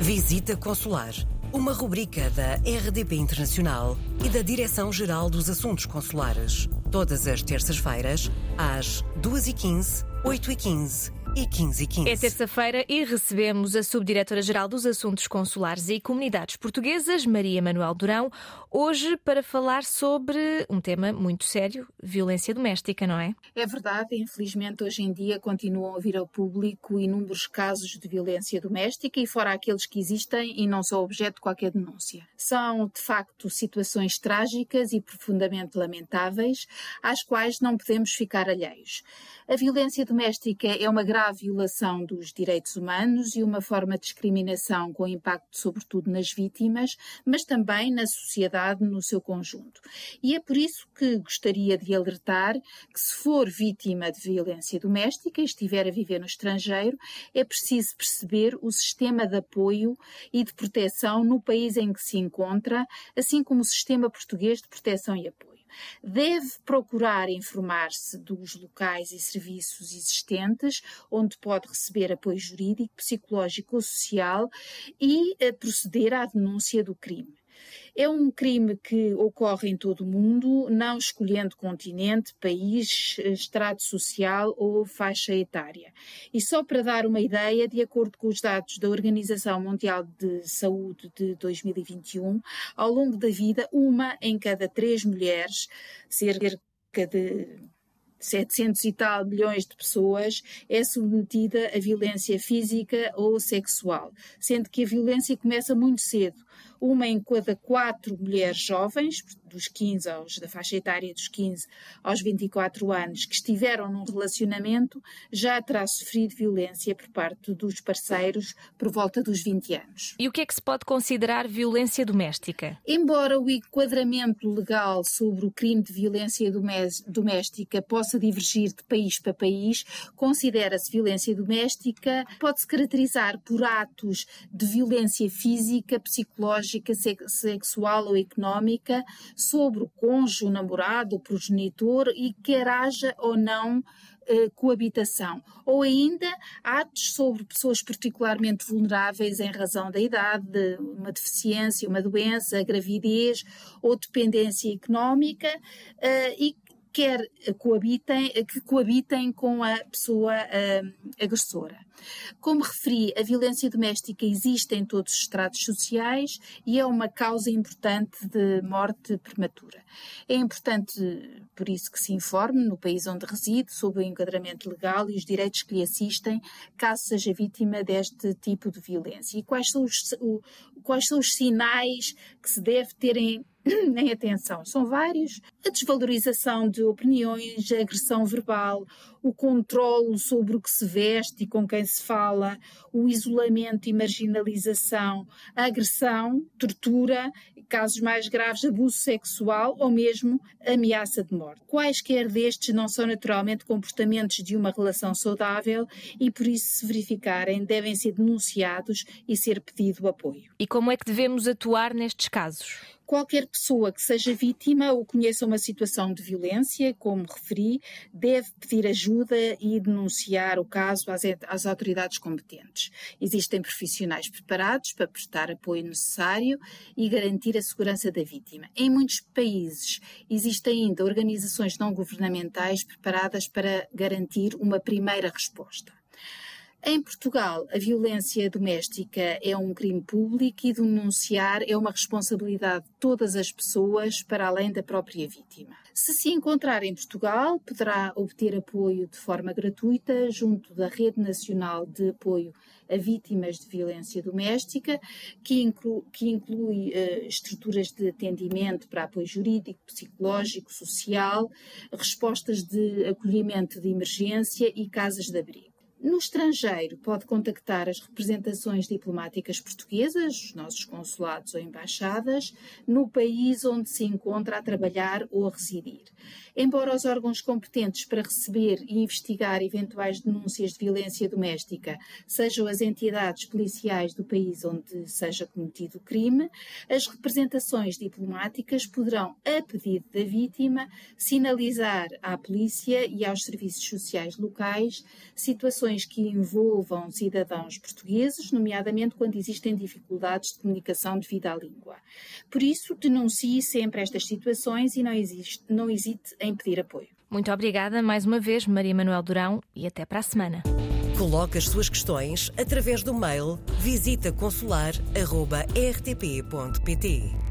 Visita Consular, uma rubrica da RDP Internacional e da Direção-Geral dos Assuntos Consulares. Todas as terças-feiras, às 2h15, 8h15 e 15h15. É terça-feira e recebemos a Subdiretora-Geral dos Assuntos Consulares e Comunidades Portuguesas, Maria Manuel Durão, hoje para falar sobre um tema muito sério, violência doméstica, não é? É verdade, infelizmente hoje em dia continuam a vir ao público inúmeros casos de violência doméstica e fora aqueles que existem e não são objeto de qualquer denúncia. São, de facto, situações trágicas e profundamente lamentáveis, às quais não podemos ficar alheios. A violência doméstica é uma grave violação dos direitos humanos e uma forma de discriminação com impacto sobretudo nas vítimas, mas também na sociedade no seu conjunto. E é por isso que gostaria de alertar que se for vítima de violência doméstica e estiver a viver no estrangeiro, é preciso perceber o sistema de apoio e de proteção no país em que se encontra, assim como o sistema português de proteção e apoio. Deve procurar informar-se dos locais e serviços existentes, onde pode receber apoio jurídico, psicológico ou social e proceder à denúncia do crime. É um crime que ocorre em todo o mundo, não escolhendo continente, país, estrato social ou faixa etária. E só para dar uma ideia, de acordo com os dados da Organização Mundial de Saúde de 2021, ao longo da vida, 1 em cada 3 mulheres, cerca de 700 e tal milhões de pessoas, é submetida a violência física ou sexual, sendo que a violência começa muito cedo. 1 em cada 4 mulheres jovens, da faixa etária dos 15 aos 24 anos, que estiveram num relacionamento, já terá sofrido violência por parte dos parceiros por volta dos 20 anos. E o que é que se pode considerar violência doméstica? Embora o enquadramento legal sobre o crime de violência doméstica possa divergir de país para país, considera-se violência doméstica, pode-se caracterizar por atos de violência física, psicológica, sexual ou económica sobre o cônjuge, o namorado, o progenitor e quer haja ou não coabitação, ou ainda atos sobre pessoas particularmente vulneráveis em razão da idade, uma deficiência, uma doença, gravidez ou dependência económica e que coabitem com a pessoa agressora. Como referi, a violência doméstica existe em todos os estratos sociais e é uma causa importante de morte prematura. É importante, por isso, que se informe no país onde reside sobre o enquadramento legal e os direitos que lhe assistem caso seja vítima deste tipo de violência. E quais são os sinais que se deve ter em atenção? São vários. A desvalorização de opiniões, a agressão verbal, o controlo sobre o que se veste e com quem se fala, o isolamento e marginalização, a agressão, tortura, casos mais graves, abuso sexual ou mesmo ameaça de morte. Quaisquer destes não são naturalmente comportamentos de uma relação saudável e por isso, se verificarem, devem ser denunciados e ser pedido apoio. E como é que devemos atuar nestes casos? Qualquer pessoa que seja vítima ou conheça uma situação de violência, como referi, deve pedir ajuda e denunciar o caso às autoridades competentes. Existem profissionais preparados para prestar apoio necessário e garantir a segurança da vítima. Em muitos países existem ainda organizações não governamentais preparadas para garantir uma primeira resposta. Em Portugal, a violência doméstica é um crime público e denunciar é uma responsabilidade de todas as pessoas, para além da própria vítima. Se se encontrar em Portugal, poderá obter apoio de forma gratuita junto da Rede Nacional de Apoio a Vítimas de Violência Doméstica, que inclui estruturas de atendimento para apoio jurídico, psicológico, social, respostas de acolhimento de emergência e casas de abrigo. No estrangeiro, pode contactar as representações diplomáticas portuguesas, os nossos consulados ou embaixadas, no país onde se encontra a trabalhar ou a residir. Embora os órgãos competentes para receber e investigar eventuais denúncias de violência doméstica sejam as entidades policiais do país onde seja cometido o crime, as representações diplomáticas poderão, a pedido da vítima, sinalizar à polícia e aos serviços sociais locais situações ações que envolvam cidadãos portugueses, nomeadamente quando existem dificuldades de comunicação devido à língua. Por isso, denuncie sempre estas situações e não hesite em pedir apoio. Muito obrigada mais uma vez, Maria Manuel Durão, e até para a semana. Coloque as suas questões através do mail visitaconsular@rtp.pt.